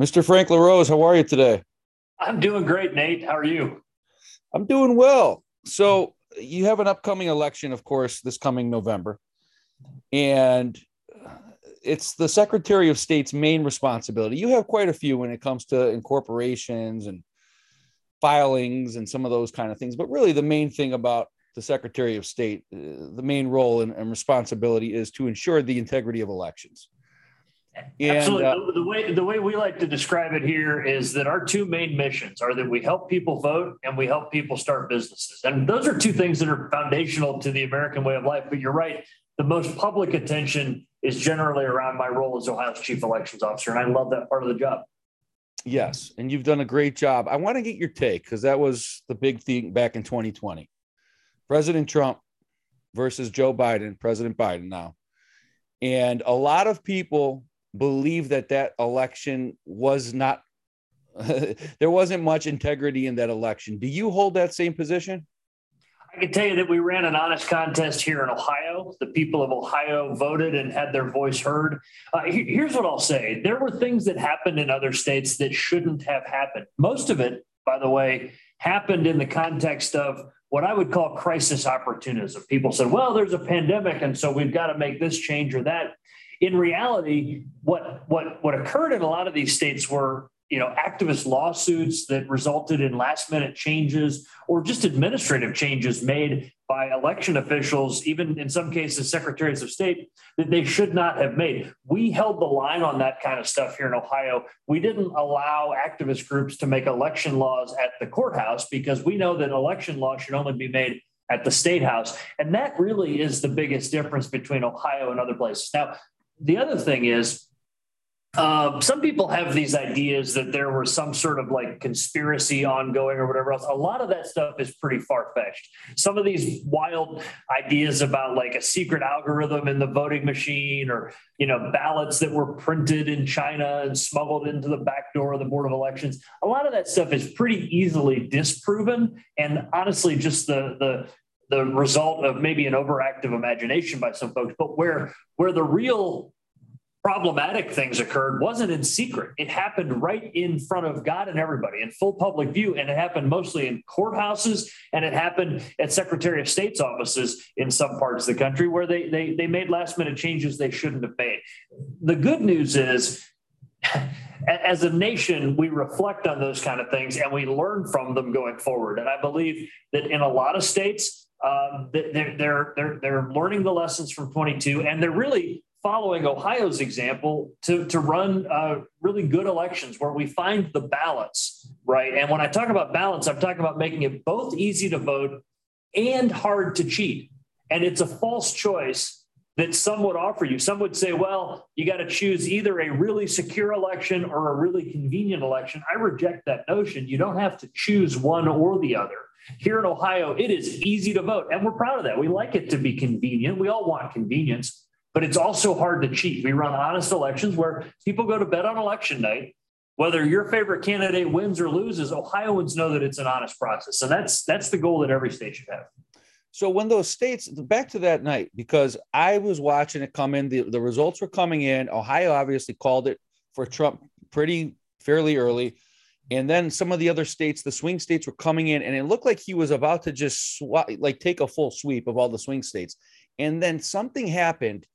Mr. Frank LaRose, how are you today? I'm doing great, Nate. How are you? I'm doing well. So you have an upcoming election, of course, this coming November, and it's the Secretary of State's main responsibility. You have quite a few when it comes to incorporations and filings and some of those kind of things, but really the main thing about the Secretary of State, the main role and responsibility is to ensure the integrity of elections. And, absolutely. The way we like to describe it here is that our two main missions are that we help people vote and we help people start businesses. And those are two things that are foundational to the American way of life. But you're right. The most public attention is generally around my role as Ohio's Chief Elections Officer. And I love that part of the job. Yes. And you've done a great job. I want to get your take because that was the big thing back in 2020. President Trump versus Joe Biden, President Biden now. And a lot of people believe that that election was not, there wasn't much integrity in that election. Do you hold that same position? I can tell you that we ran an honest contest here in Ohio. The people of Ohio voted and had their voice heard. Here's what I'll say. There were things that happened in other states that shouldn't have happened. Most of it, by the way, happened in the context of what I would call crisis opportunism. People said, well, there's a pandemic, and so we've got to make this change or that. In reality, what occurred in a lot of these states were, activist lawsuits that resulted in last-minute changes or just administrative changes made by election officials, even in some cases secretaries of state, that they should not have made. We held the line on that kind of stuff here in Ohio. We didn't allow activist groups to make election laws at the courthouse because we know that election laws should only be made at the state house. And that really is the biggest difference between Ohio and other places. Now, the other thing is, some people have these ideas that there was some sort of like conspiracy ongoing or whatever else. A lot of that stuff is pretty far-fetched. Some of these wild ideas about like a secret algorithm in the voting machine or, ballots that were printed in China and smuggled into the back door of the Board of Elections. A lot of that stuff is pretty easily disproven. And honestly, just the result of maybe an overactive imagination by some folks, but where the real problematic things occurred wasn't in secret. It happened right in front of God and everybody in full public view. And it happened mostly in courthouses, and it happened at Secretary of State's offices in some parts of the country where they made last minute changes they shouldn't have made. The good news is, as a nation, we reflect on those kind of things and we learn from them going forward. And I believe that in a lot of states, they're learning the lessons from 22, and they're really following Ohio's example to run really good elections where we find the balance, right? And when I talk about balance, I'm talking about making it both easy to vote and hard to cheat. And it's a false choice that some would offer you. Some would say, well, you got to choose either a really secure election or a really convenient election. I reject that notion. You don't have to choose one or the other. Here in Ohio, it is easy to vote, and we're proud of that. We like it to be convenient. We all want convenience. But it's also hard to cheat. We run honest elections where people go to bed on election night. Whether your favorite candidate wins or loses, Ohioans know that it's an honest process. So that's the goal that every state should have. So when those states, back to that night, because I was watching it come in, the results were coming in. Ohio obviously called it for Trump pretty fairly early. And then some of the other states, the swing states, were coming in, and it looked like he was about to just take a full sweep of all the swing states. And then something happened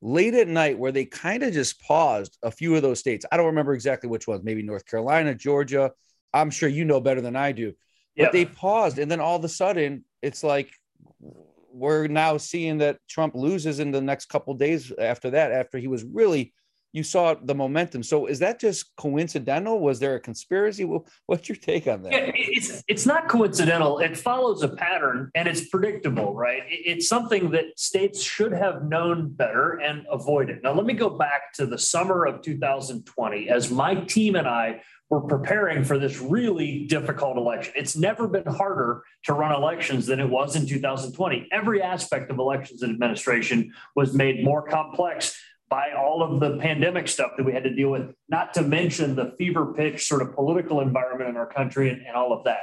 late at night where they kind of just paused a few of those states. I don't remember exactly which ones, maybe North Carolina, Georgia. I'm sure you know better than I do. But yeah, they paused, and then all of a sudden, it's like we're now seeing that Trump loses in the next couple of days after that, after he was really, you saw the momentum. So is that just coincidental? Was there a conspiracy? What's your take on that? Yeah, it's not coincidental. It follows a pattern, and it's predictable, right? It's something that states should have known better and avoided. Now, let me go back to the summer of 2020 as my team and I were preparing for this really difficult election. It's never been harder to run elections than it was in 2020. Every aspect of elections and administration was made more complex by all of the pandemic stuff that we had to deal with, not to mention the fever pitch sort of political environment in our country and all of that.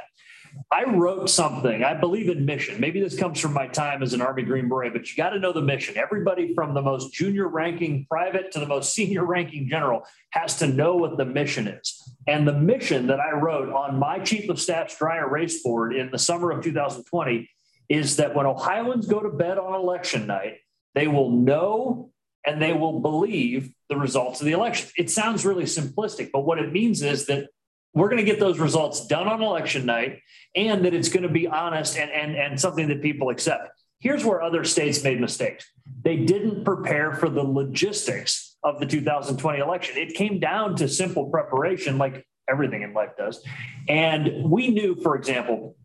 I wrote something, I believe in mission. Maybe this comes from my time as an Army Green Beret, but you got to know the mission. Everybody from the most junior ranking private to the most senior ranking general has to know what the mission is. And the mission that I wrote on my Chief of Staff's dry erase board in the summer of 2020 is that when Ohioans go to bed on election night, they will know and they will believe the results of the election. It sounds really simplistic, but what it means is that we're going to get those results done on election night, and that it's going to be honest and something that people accept. Here's where other states made mistakes. They didn't prepare for the logistics of the 2020 election. It came down to simple preparation, like everything in life does. And we knew, for example,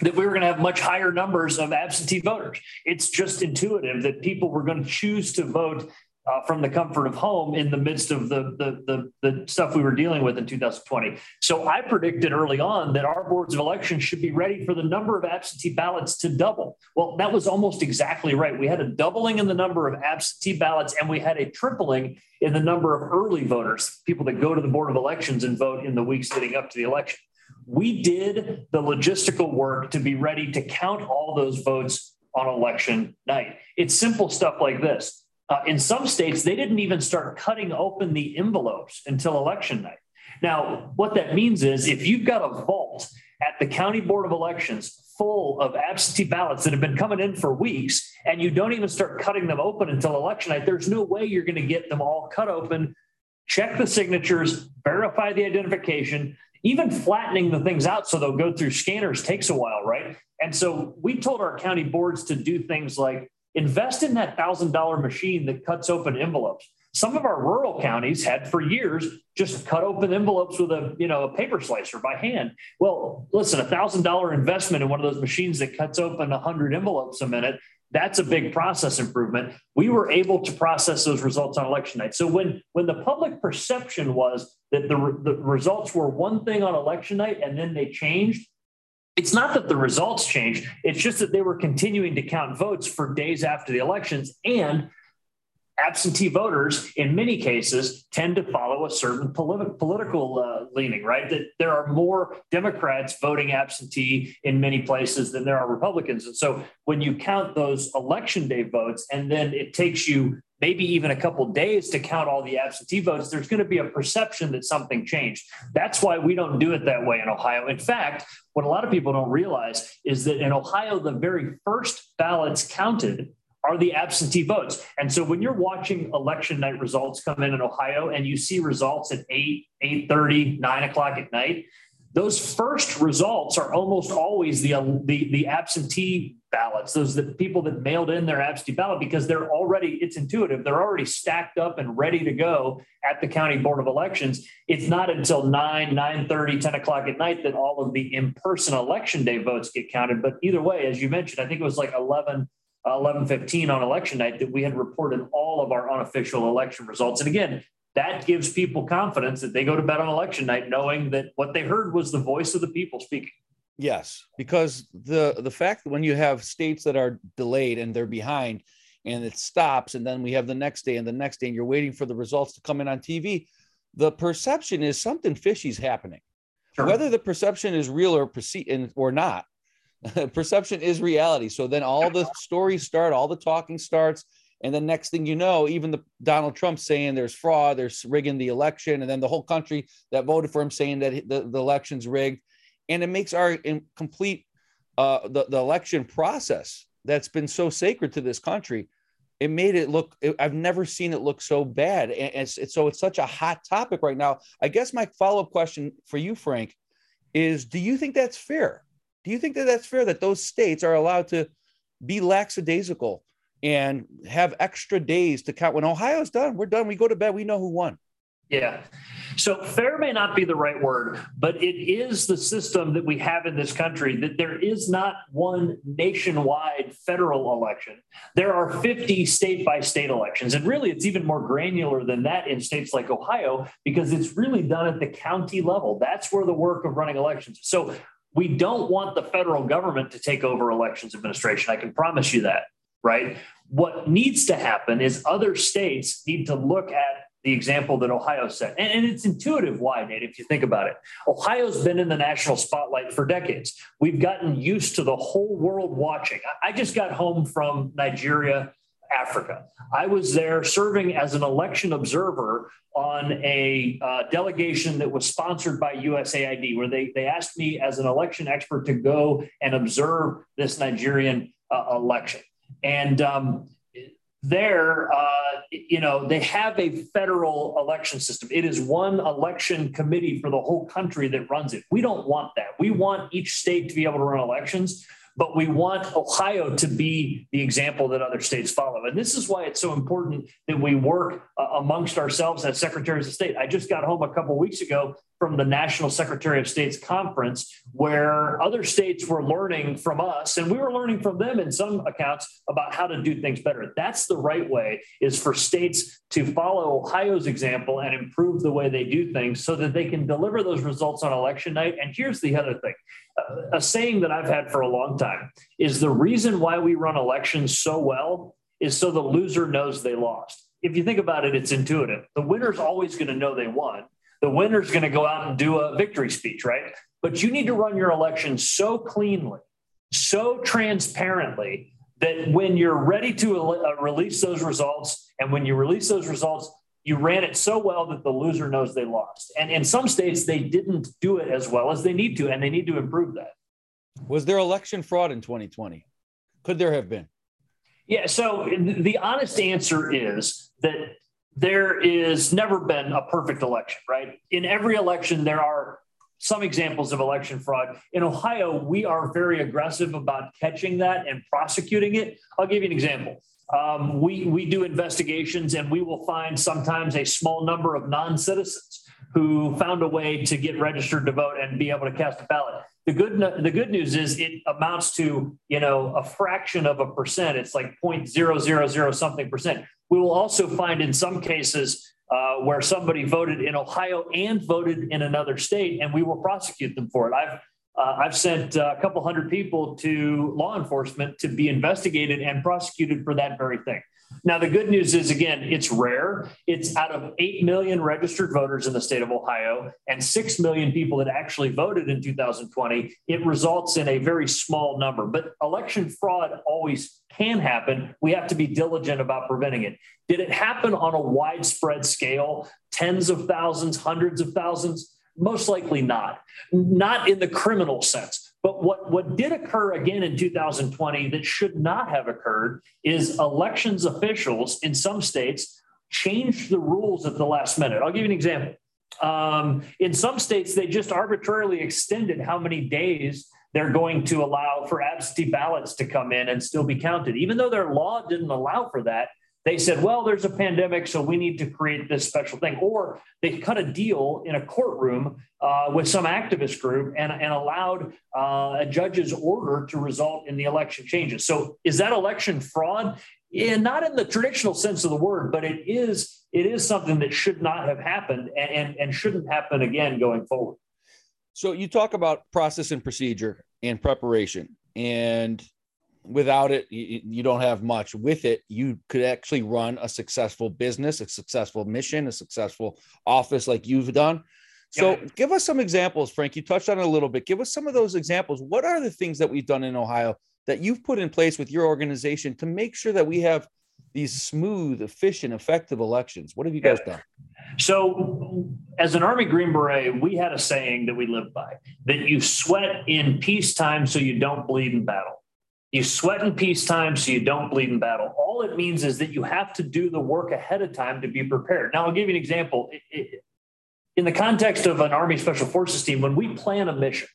that we were going to have much higher numbers of absentee voters. It's just intuitive that people were going to choose to vote from the comfort of home in the midst of the stuff we were dealing with in 2020. So I predicted early on that our boards of elections should be ready for the number of absentee ballots to double. Well, that was almost exactly right. We had a doubling in the number of absentee ballots, and we had a tripling in the number of early voters, people that go to the board of elections and vote in the weeks leading up to the election. We did the logistical work to be ready to count all those votes on election night. It's simple stuff like this. In some states, they didn't even start cutting open the envelopes until election night. Now, what that means is if you've got a vault at the county board of elections full of absentee ballots that have been coming in for weeks, and you don't even start cutting them open until election night, there's no way you're going to get them all cut open. Check the signatures, verify the identification. Even flattening the things out so they'll go through scanners takes a while, right? And so we told our county boards to do things like invest in that $1,000 machine that cuts open envelopes. Some of our rural counties had for years just cut open envelopes with a paper slicer by hand. Well, listen, $1,000 investment in one of those machines that cuts open 100 envelopes a minute, that's a big process improvement. We were able to process those results on election night. So when the public perception was that the results were one thing on election night and then they changed, it's not that the results changed. It's just that they were continuing to count votes for days after the elections, and absentee voters, in many cases, tend to follow a certain political leaning, right? That there are more Democrats voting absentee in many places than there are Republicans. And so when you count those election day votes, and then it takes you maybe even a couple of days to count all the absentee votes, there's going to be a perception that something changed. That's why we don't do it that way in Ohio. In fact, what a lot of people don't realize is that in Ohio, the very first ballots counted are the absentee votes. And so when you're watching election night results come in Ohio and you see results at 8:30, 9 o'clock at night, those first results are almost always the absentee ballots, those the people that mailed in their absentee ballot, because they're already, it's intuitive, they're already stacked up and ready to go at the county board of elections. It's not until 9, 9:30, 10 o'clock at night that all of the in-person election day votes get counted. But either way, as you mentioned, I think it was like 11:15 on election night that we had reported all of our unofficial election results. And again, that gives people confidence that they go to bed on election night knowing that what they heard was the voice of the people speaking. Yes, because the fact that when you have states that are delayed and they're behind and it stops, and then we have the next day and the next day, and you're waiting for the results to come in on TV, the perception is something fishy's happening. Sure. Whether the perception is real or not, perception is reality. So then all the stories start, all the talking starts. And the next thing you know, even the Donald Trump saying there's fraud, there's rigging the election. And then the whole country that voted for him saying that the election's rigged. And it makes our complete the election process that's been so sacred to this country. It made it look, I've never seen it look so bad. And so it's such a hot topic right now. I guess my follow-up question for you, Frank, is do you think that's fair? Do you think that that's fair that those states are allowed to be lackadaisical and have extra days to count? When Ohio's done, we're done. We go to bed. We know who won. Yeah. So fair may not be the right word, but it is the system that we have in this country that there is not one nationwide federal election. There are 50 state by state elections. And really, it's even more granular than that in states like Ohio, because it's really done at the county level. That's where the work of running elections. So we don't want the federal government to take over elections administration. I can promise you that, right? What needs to happen is other states need to look at the example that Ohio set. And it's intuitive why, Nate, if you think about it. Ohio's been in the national spotlight for decades. We've gotten used to the whole world watching. I just got home from Nigeria, Africa. I was there serving as an election observer on a delegation that was sponsored by USAID, where they asked me as an election expert to go and observe this Nigerian election. And there, they have a federal election system. It is one election committee for the whole country that runs it. We don't want that. We want each state to be able to run elections, but we want Ohio to be the example that other states follow. And this is why it's so important that we work amongst ourselves as secretaries of state. I just got home a couple of weeks ago from the National Secretary of State's conference, where other states were learning from us, and we were learning from them in some accounts about how to do things better. That's the right way, is for states to follow Ohio's example and improve the way they do things so that they can deliver those results on election night. And here's the other thing. A saying that I've had for a long time is the reason why we run elections so well is so the loser knows they lost. If you think about it, it's intuitive. The winner's always going to know they won. The winner's going to go out and do a victory speech, right? But you need to run your election so cleanly, so transparently, that when you're ready to release those results, and when you release those results, you ran it so well that the loser knows they lost. And in some states, they didn't do it as well as they need to, and they need to improve that. Was there election fraud in 2020? Could there have been? Yeah, so the honest answer is that there is never been a perfect election, right? In every election, there are some examples of election fraud. In Ohio, we are very aggressive about catching that and prosecuting it. I'll give you an example. We do investigations, and we will find sometimes a small number of non-citizens who found a way to get registered to vote and be able to cast a ballot. The good news is it amounts to, a fraction of a percent. It's like 0.000 something percent. We will also find in some cases where somebody voted in Ohio and voted in another state, and we will prosecute them for it. I've sent a couple hundred people to law enforcement to be investigated and prosecuted for that very thing. Now, the good news is, again, it's rare. It's out of 8 million registered voters in the state of Ohio and 6 million people that actually voted in 2020. It results in a very small number. But election fraud always can happen. We have to be diligent about preventing it. Did it happen on a widespread scale, tens of thousands, hundreds of thousands? Most likely not, not in the criminal sense. But what did occur again in 2020 that should not have occurred is elections officials in some states changed the rules at the last minute. I'll give you an example. In some states, they just arbitrarily extended how many days they're going to allow for absentee ballots to come in and still be counted. Even though their law didn't allow for that, they said, well, there's a pandemic, so we need to create this special thing. Or they cut a deal in a courtroom with some activist group and allowed a judge's order to result in the election changes. So is that election fraud? Yeah, not in the traditional sense of the word, but it is something that should not have happened and shouldn't happen again going forward. So you talk about process and procedure and preparation, and without it, you don't have much. With it, you could actually run a successful business, a successful mission, a successful office like you've done. So give us some examples, Frank. You touched on it a little bit. Give us some of those examples. What are the things that we've done in Ohio that you've put in place with your organization to make sure that we have these smooth, efficient, effective elections? What have you guys done? So as an Army Green Beret, we had a saying that we lived by, that you sweat in peacetime so you don't bleed in battle. You sweat in peacetime so you don't bleed in battle. All it means is that you have to do the work ahead of time to be prepared. Now, I'll give you an example. In the context of an Army Special Forces team, when we plan a mission,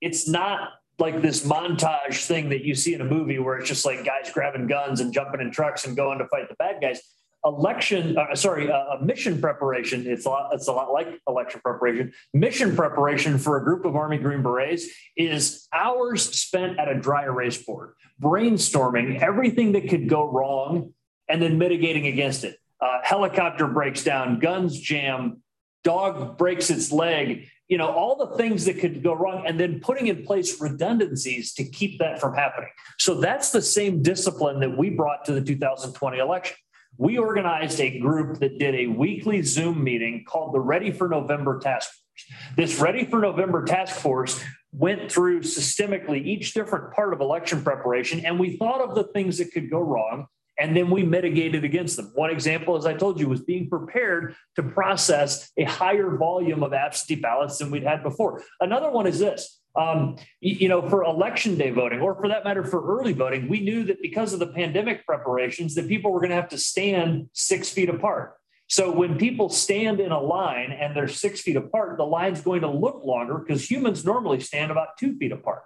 it's not like this montage thing that you see in a movie where it's just like guys grabbing guns and jumping in trucks and going to fight the bad guys. Mission preparation, it's a lot like election preparation. Mission preparation for a group of Army Green Berets is hours spent at a dry erase board, brainstorming everything that could go wrong and then mitigating against it. Helicopter breaks down, guns jam, dog breaks its leg, all the things that could go wrong, and then putting in place redundancies to keep that from happening. So that's the same discipline that we brought to the 2020 election. we organized a group that did a weekly Zoom meeting called the Ready for November Task Force. This Ready for November Task Force went through systemically each different part of election preparation, and we thought of the things that could go wrong, and then we mitigated against them. One example, as I told you, was being prepared to process a higher volume of absentee ballots than we'd had before. Another one is this. For election day voting, or for that matter, for early voting, we knew that because of the pandemic preparations that people were going to have to stand 6 feet apart. So when people stand in a line and they're 6 feet apart, the line's going to look longer because humans normally stand about 2 feet apart.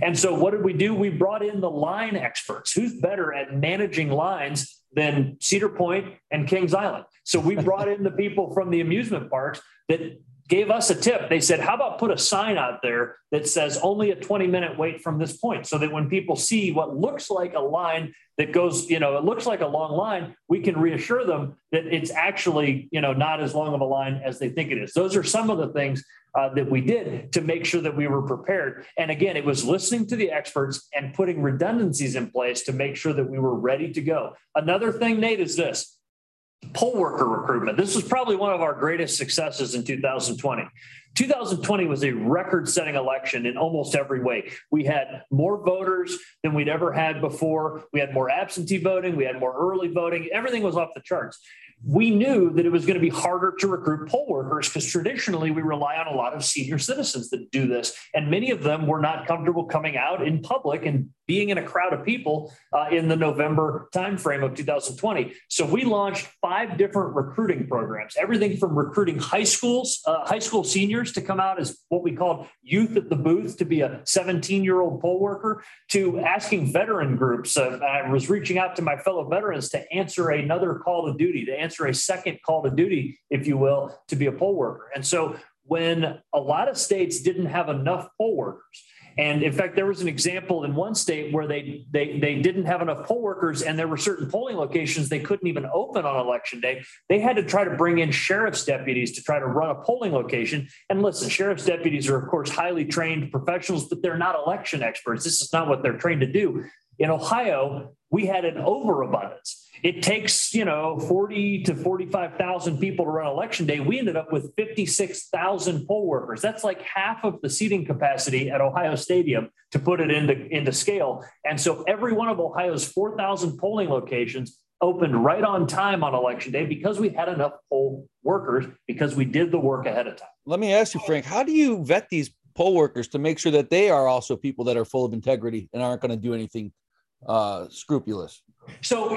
And so what did we do? We brought in the line experts. Who's better at managing lines than Cedar Point and Kings Island? So we brought in the people from the amusement parks that gave us a tip. They said, how about put a sign out there that says only a 20-minute wait from this point, so that when people see what looks like a line that goes, it looks like a long line, we can reassure them that it's actually, not as long of a line as they think it is. Those are some of the things that we did to make sure that we were prepared. And again, it was listening to the experts and putting redundancies in place to make sure that we were ready to go. Another thing, Nate, is this. Poll worker recruitment. This was probably one of our greatest successes in 2020. 2020 was a record-setting election in almost every way. We had more voters than we'd ever had before. We had more absentee voting. We had more early voting. Everything was off the charts. We knew that it was going to be harder to recruit poll workers because traditionally we rely on a lot of senior citizens that do this. And many of them were not comfortable coming out in public and being in a crowd of people in the November timeframe of 2020. So we launched 5 different recruiting programs, everything from recruiting high school seniors to come out as what we called youth at the booth to be a 17-year-old poll worker, to asking veteran groups. I was reaching out to my fellow veterans to answer another call to duty, to answer a second call to duty, if you will, to be a poll worker. And so when a lot of states didn't have enough poll workers, and in fact, there was an example in one state where they didn't have enough poll workers, and there were certain polling locations they couldn't even open on election day. They had to try to bring in sheriff's deputies to try to run a polling location. And listen, sheriff's deputies are, of course, highly trained professionals, but they're not election experts. This is not what they're trained to do. In Ohio, we had an overabundance. It takes, 40 to 45,000 people to run election day. We ended up with 56,000 poll workers. That's like half of the seating capacity at Ohio Stadium, to put it into scale. And so every one of Ohio's 4,000 polling locations opened right on time on election day because we had enough poll workers, because we did the work ahead of time. Let me ask you, Frank, how do you vet these poll workers to make sure that they are also people that are full of integrity and aren't going to do anything scrupulous? So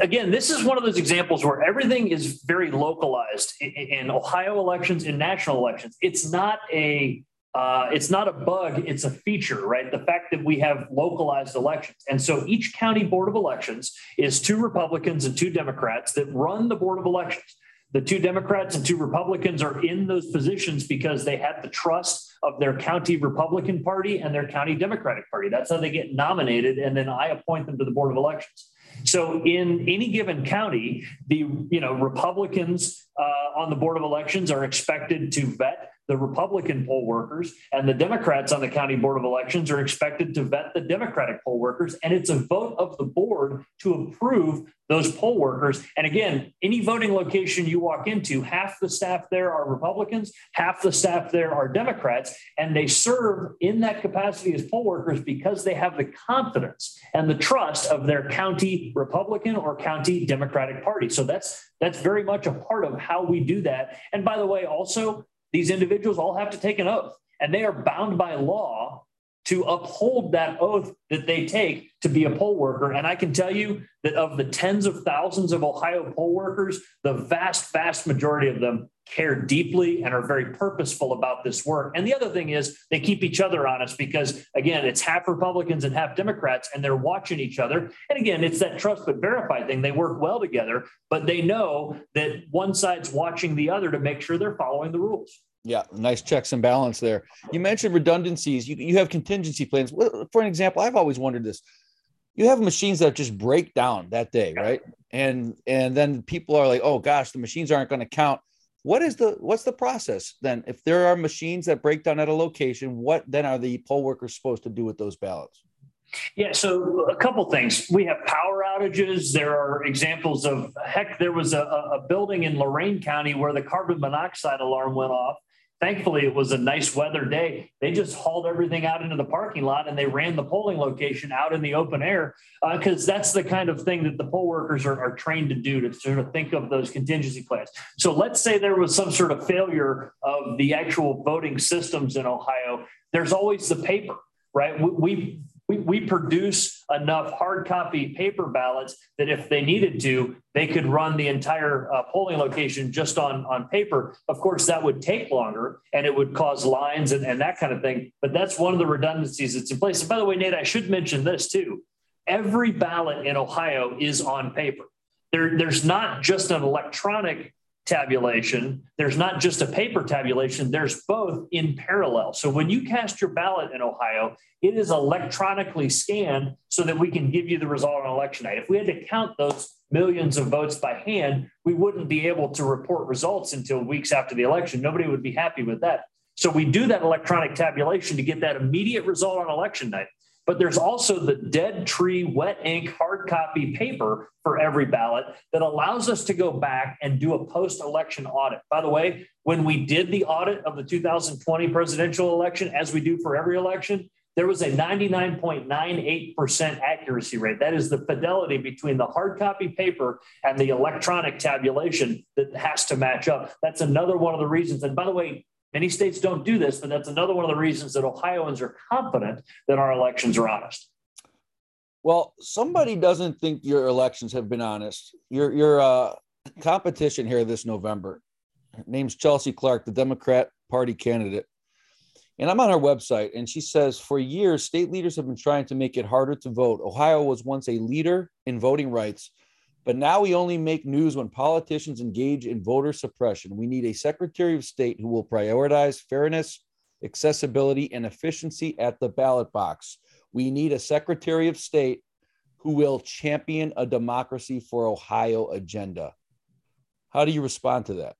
again, this is one of those examples where everything is very localized in Ohio elections, in national elections. It's not a bug, it's a feature, right? The fact that we have localized elections. And so each county board of elections is 2 Republicans and 2 Democrats that run the board of elections. The 2 Democrats and 2 Republicans are in those positions because they had the trust of their county Republican Party and their county Democratic Party. That's how they get nominated, and then I appoint them to the Board of Elections. So in any given county, the Republicans on the Board of Elections are expected to vet the Republican poll workers, and the Democrats on the county board of elections are expected to vet the Democratic poll workers. And it's a vote of the board to approve those poll workers. And again, any voting location you walk into, half the staff there are Republicans, half the staff there are Democrats, and they serve in that capacity as poll workers because they have the confidence and the trust of their county Republican or county Democratic Party. So that's very much a part of how we do that. And by the way, also, these individuals all have to take an oath, and they are bound by law to uphold that oath that they take to be a poll worker. And I can tell you that of the tens of thousands of Ohio poll workers, the vast, vast majority of them care deeply and are very purposeful about this work. And the other thing is they keep each other honest because, again, it's half Republicans and half Democrats, and they're watching each other. And again, it's that trust but verify thing. They work well together, but they know that one side's watching the other to make sure they're following the rules. Yeah, nice checks and balance there. You mentioned redundancies. You have contingency plans. For an example, I've always wondered this. You have machines that just break down that day, right? And then people are like, oh gosh, the machines aren't going to count. What's the process then? If there are machines that break down at a location, what then are the poll workers supposed to do with those ballots? Yeah, so a couple things. We have power outages. There are examples of, heck, there was a building in Lorain County where the carbon monoxide alarm went off. Thankfully, it was a nice weather day. They just hauled everything out into the parking lot and they ran the polling location out in the open air because that's the kind of thing that the poll workers are trained to do, to sort of think of those contingency plans. So let's say there was some sort of failure of the actual voting systems in Ohio. There's always the paper, right? We produce enough hard copy paper ballots that if they needed to, they could run the entire polling location just on paper. Of course, that would take longer and it would cause lines and that kind of thing. But that's one of the redundancies that's in place. And by the way, Nate, I should mention this too. Every ballot in Ohio is on paper. There's not just an electronic tabulation. There's not just a paper tabulation. There's both in parallel. So when you cast your ballot in Ohio, it is electronically scanned so that we can give you the result on election night. If we had to count those millions of votes by hand, we wouldn't be able to report results until weeks after the election. Nobody would be happy with that. So we do that electronic tabulation to get that immediate result on election night. But there's also the dead tree, wet ink, hard copy paper for every ballot that allows us to go back and do a post-election audit. By the way, when we did the audit of the 2020 presidential election, as we do for every election, there was a 99.98% accuracy rate. That is the fidelity between the hard copy paper and the electronic tabulation that has to match up. That's another one of the reasons. And by the way, many states don't do this, but that's another one of the reasons that Ohioans are confident that our elections are honest. Well, somebody doesn't think your elections have been honest. Your competition here this November, her name's Chelsea Clark, the Democrat Party candidate. And I'm on her website, and she says, for years, state leaders have been trying to make it harder to vote. Ohio was once a leader in voting rights, but now we only make news when politicians engage in voter suppression. We need a Secretary of State who will prioritize fairness, accessibility, and efficiency at the ballot box. We need a Secretary of State who will champion a democracy for Ohio agenda. How do you respond to that?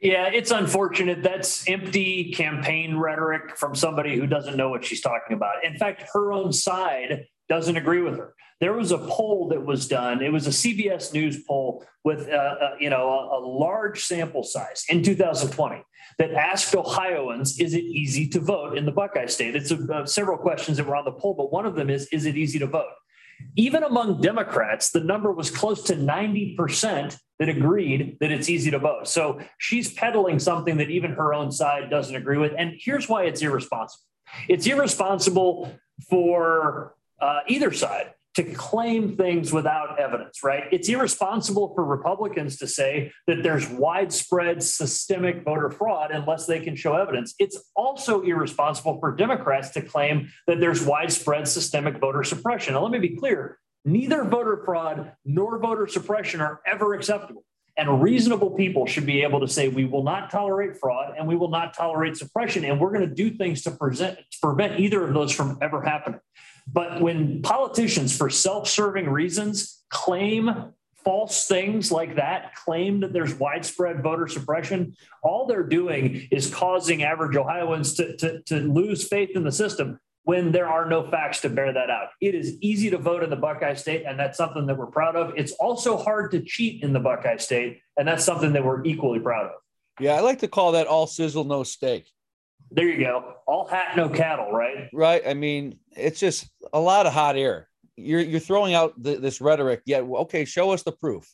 Yeah, it's unfortunate. That's empty campaign rhetoric from somebody who doesn't know what she's talking about. In fact, her own side doesn't agree with her. There was a poll that was done. It was a CBS News poll with a large sample size in 2020 that asked Ohioans, is it easy to vote in the Buckeye State? It's several questions that were on the poll, but one of them is it easy to vote? Even among Democrats, the number was close to 90% that agreed that it's easy to vote. So she's peddling something that even her own side doesn't agree with. And here's why it's irresponsible. It's irresponsible for either side to claim things without evidence, right? It's irresponsible for Republicans to say that there's widespread systemic voter fraud unless they can show evidence. It's also irresponsible for Democrats to claim that there's widespread systemic voter suppression. Now, let me be clear, neither voter fraud nor voter suppression are ever acceptable. And reasonable people should be able to say, we will not tolerate fraud and we will not tolerate suppression. And we're going to do things to prevent either of those from ever happening. But when politicians, for self-serving reasons, claim false things like that, claim that there's widespread voter suppression, all they're doing is causing average Ohioans to lose faith in the system when there are no facts to bear that out. It is easy to vote in the Buckeye State, and that's something that we're proud of. It's also hard to cheat in the Buckeye State, and that's something that we're equally proud of. Yeah, I like to call that all sizzle, no steak. There you go. All hat, no cattle, right? Right. I mean, it's just a lot of hot air. You're throwing out this rhetoric. Yeah, okay, show us the proof.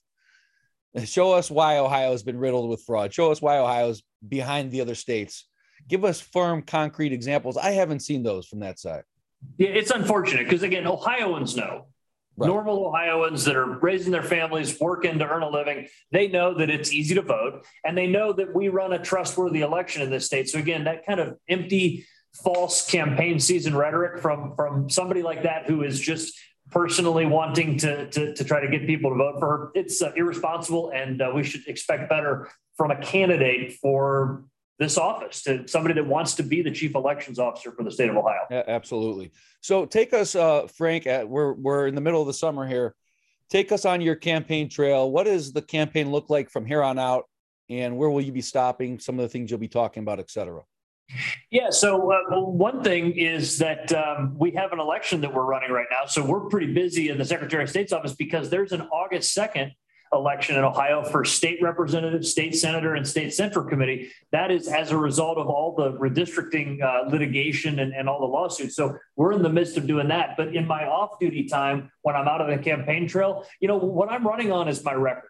Show us why Ohio has been riddled with fraud. Show us why Ohio's behind the other states. Give us firm, concrete examples. I haven't seen those from that side. Yeah, it's unfortunate because, again, Ohioans know. Right. Normal Ohioans that are raising their families, working to earn a living, they know that it's easy to vote, and they know that we run a trustworthy election in this state. So, again, that kind of empty, false campaign season rhetoric from somebody like that who is just personally wanting to try to get people to vote for her, it's irresponsible, and we should expect better from a candidate for this office, to somebody that wants to be the chief elections officer for the state of Ohio. Yeah, absolutely. So take us, Frank, we're in the middle of the summer here. Take us on your campaign trail. What does the campaign look like from here on out? And where will you be stopping, some of the things you'll be talking about, et cetera? Yeah. So one thing is that we have an election that we're running right now. So we're pretty busy in the Secretary of State's office because there's an August 2nd election in Ohio for state representative, state senator, and state central committee. That is as a result of all the redistricting litigation and all the lawsuits. So we're in the midst of doing that. But in my off-duty time, when I'm out of the campaign trail, you know, what I'm running on is my record.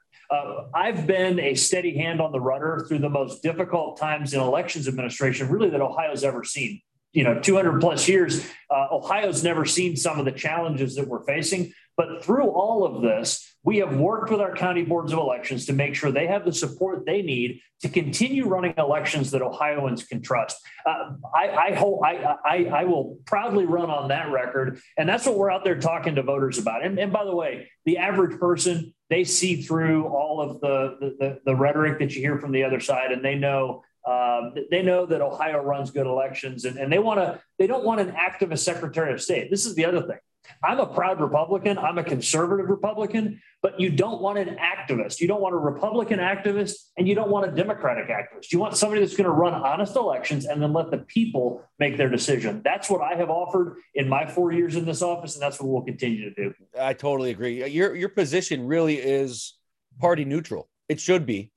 I've been a steady hand on the rudder through the most difficult times in elections administration, really, that Ohio's ever seen. You know, 200 plus years, Ohio's never seen some of the challenges that we're facing. But through all of this, we have worked with our county boards of elections to make sure they have the support they need to continue running elections that Ohioans can trust. I will proudly run on that record. And that's what we're out there talking to voters about. And by the way, the average person, they see through all of the rhetoric that you hear from the other side, and they know that Ohio runs good elections, and they don't want an activist Secretary of State. This is the other thing. I'm a proud Republican. I'm a conservative Republican, but you don't want an activist. You don't want a Republican activist, and you don't want a Democratic activist. You want somebody that's going to run honest elections and then let the people make their decision. That's what I have offered in my 4 years in this office, and that's what we'll continue to do. I totally agree. Your position really is party neutral. It should be.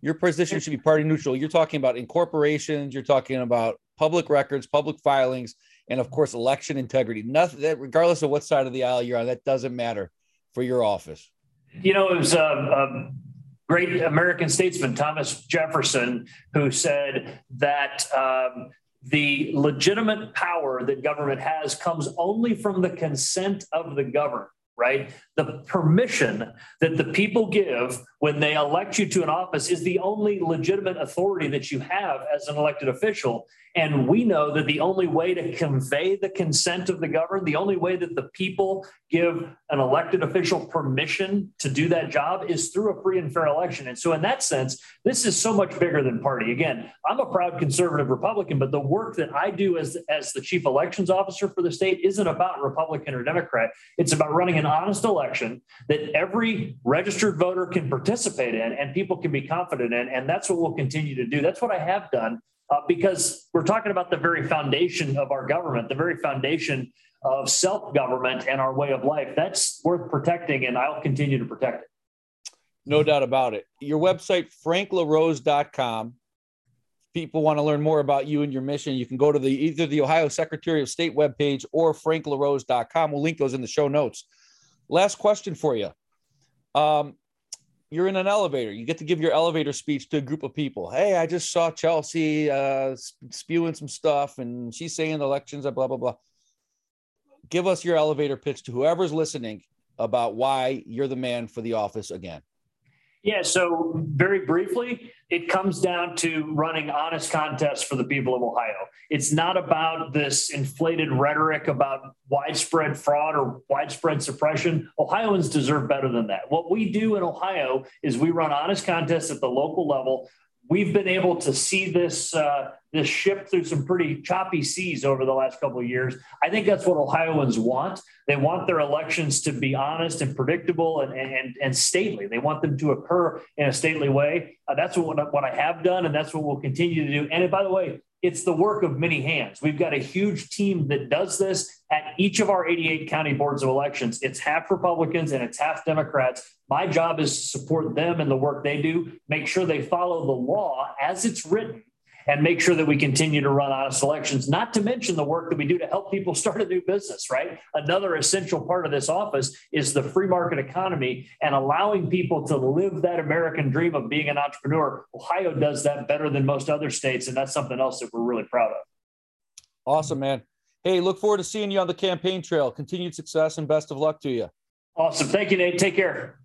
Your position should be party neutral. You're talking about incorporations. You're talking about public records, public filings, and of course, election integrity. Nothing that, regardless of what side of the aisle you're on, that doesn't matter for your office. You know, it was great American statesman, Thomas Jefferson, who said that the legitimate power that government has comes only from the consent of the governed. Right? The permission that the people give when they elect you to an office is the only legitimate authority that you have as an elected official. And we know that the only way to convey the consent of the governed, the only way that the people give an elected official permission to do that job is through a free and fair election. And so in that sense, this is so much bigger than party. Again, I'm a proud conservative Republican, but the work that I do as the chief elections officer for the state isn't about Republican or Democrat. It's about running an honest election that every registered voter can participate in and people can be confident in. And that's what we'll continue to do. That's what I have done because we're talking about the very foundation of our government, the very foundation of self-government and our way of life. That's worth protecting, and I'll continue to protect it. No doubt about it. Your website, franklaRose.com. People want to learn more about you and your mission. You can go to either the Ohio Secretary of State webpage or franklaRose.com. We'll link those in the show notes. Last question for you. You're in an elevator. You get to give your elevator speech to a group of people. Hey, I just saw Chelsea spewing some stuff, and she's saying the elections are blah, blah, blah. Give us your elevator pitch to whoever's listening about why you're the man for the office again. Yeah, so very briefly, it comes down to running honest contests for the people of Ohio. It's not about this inflated rhetoric about widespread fraud or widespread suppression. Ohioans deserve better than that. What we do in Ohio is we run honest contests at the local level. We've been able to see this ship through some pretty choppy seas over the last couple of years. I think that's what Ohioans want. They want their elections to be honest and predictable and stately. They want them to occur in a stately way. That's what I have done, and that's what we'll continue to do. And by the way, it's the work of many hands. We've got a huge team that does this at each of our 88 county boards of elections. It's half Republicans and it's half Democrats. My job is to support them in the work they do, make sure they follow the law as it's written, and make sure that we continue to run honest elections, not to mention the work that we do to help people start a new business, right? Another essential part of this office is the free market economy and allowing people to live that American dream of being an entrepreneur. Ohio does that better than most other states, and that's something else that we're really proud of. Awesome, man. Hey, look forward to seeing you on the campaign trail. Continued success and best of luck to you. Awesome. Thank you, Nate. Take care.